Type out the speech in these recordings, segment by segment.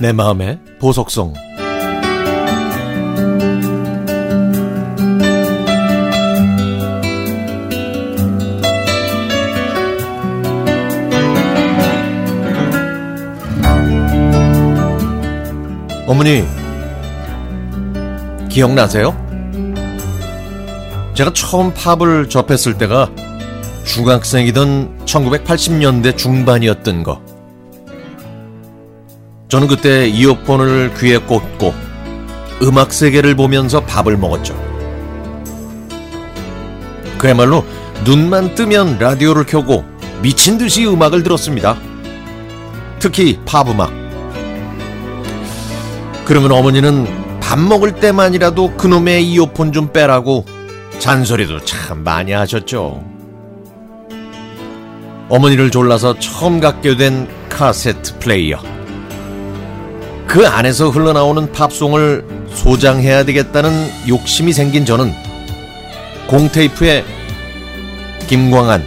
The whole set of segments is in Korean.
내 마음의 보석성. 어머니, 기억나세요? 제가 처음 팝을 접했을 때가 중학생이던 1980년대 중반이었던 거. 저는 그때 이어폰을 귀에 꽂고 음악 세계를 보면서 밥을 먹었죠. 그야말로 눈만 뜨면 라디오를 켜고 미친 듯이 음악을 들었습니다. 특히 팝음악. 그러면 어머니는 밥 먹을 때만이라도 그놈의 이어폰 좀 빼라고 잔소리도 참 많이 하셨죠. 어머니를 졸라서 처음 갖게 된 카세트 플레이어. 그 안에서 흘러나오는 팝송을 소장해야 되겠다는 욕심이 생긴 저는 공테이프에 김광한,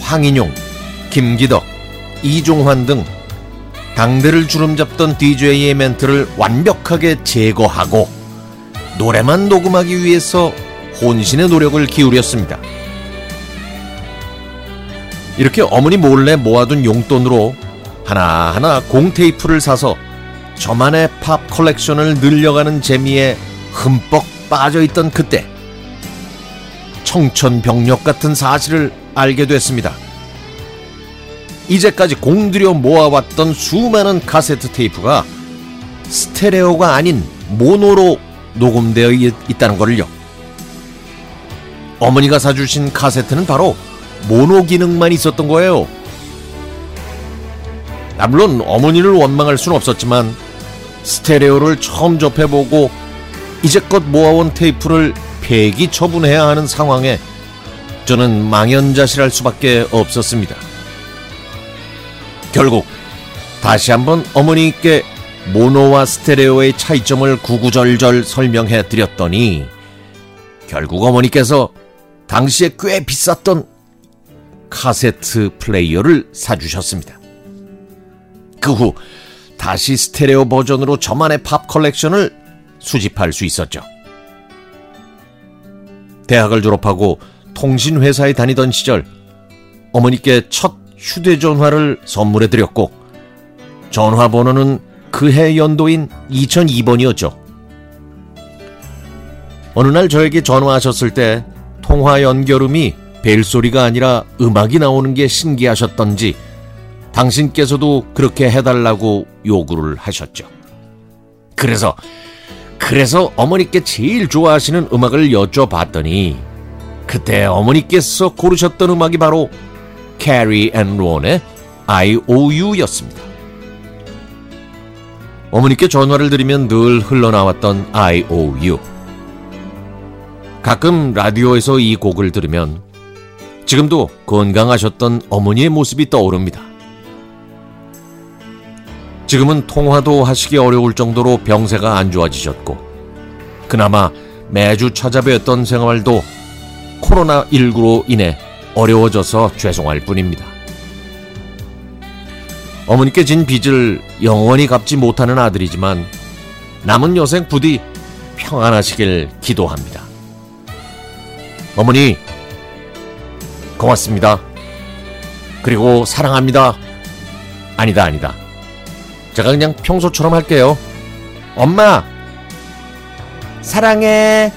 황인용, 김기덕, 이종환 등 당대를 주름잡던 DJ의 멘트를 완벽하게 제거하고 노래만 녹음하기 위해서 혼신의 노력을 기울였습니다. 이렇게 어머니 몰래 모아둔 용돈으로 하나하나 공테이프를 사서 저만의 팝 컬렉션을 늘려가는 재미에 흠뻑 빠져있던 그때, 청천벽력 같은 사실을 알게 됐습니다. 이제까지 공들여 모아왔던 수많은 카세트 테이프가 스테레오가 아닌 모노로 녹음되어 있다는 걸요. 어머니가 사주신 카세트는 바로 모노 기능만 있었던 거예요. 물론 어머니를 원망할 수는 없었지만 스테레오를 처음 접해보고 이제껏 모아온 테이프를 폐기 처분해야 하는 상황에 저는 망연자실할 수밖에 없었습니다. 결국 다시 한번 어머니께 모노와 스테레오의 차이점을 구구절절 설명해 드렸더니 결국 어머니께서 당시에 꽤 비쌌던 카세트 플레이어를 사주셨습니다. 그 후 다시 스테레오 버전으로 저만의 팝 컬렉션을 수집할 수 있었죠. 대학을 졸업하고 통신회사에 다니던 시절, 어머니께 첫 휴대전화를 선물해드렸고 전화번호는 그해 연도인 2002번이었죠. 어느 날 저에게 전화하셨을 때 통화 연결음이 벨소리가 아니라 음악이 나오는 게 신기하셨던지 당신께서도 그렇게 해달라고 요구를 하셨죠. 그래서 어머니께 제일 좋아하시는 음악을 여쭤봤더니 그때 어머니께서 고르셨던 음악이 바로 캐리 앤 론의 I O U 였습니다. 어머니께 전화를 드리면 늘 흘러나왔던 I O U. 가끔 라디오에서 이 곡을 들으면 지금도 건강하셨던 어머니의 모습이 떠오릅니다. 지금은 통화도 하시기 어려울 정도로 병세가 안 좋아지셨고, 그나마 매주 찾아뵈었던 생활도 코로나19로 인해 어려워져서 죄송할 뿐입니다. 어머니께 진 빚을 영원히 갚지 못하는 아들이지만 남은 여생 부디 평안하시길 기도합니다. 어머니, 고맙습니다. 그리고 사랑합니다. 아니다. 제가 그냥 평소처럼 할게요. 엄마, 사랑해.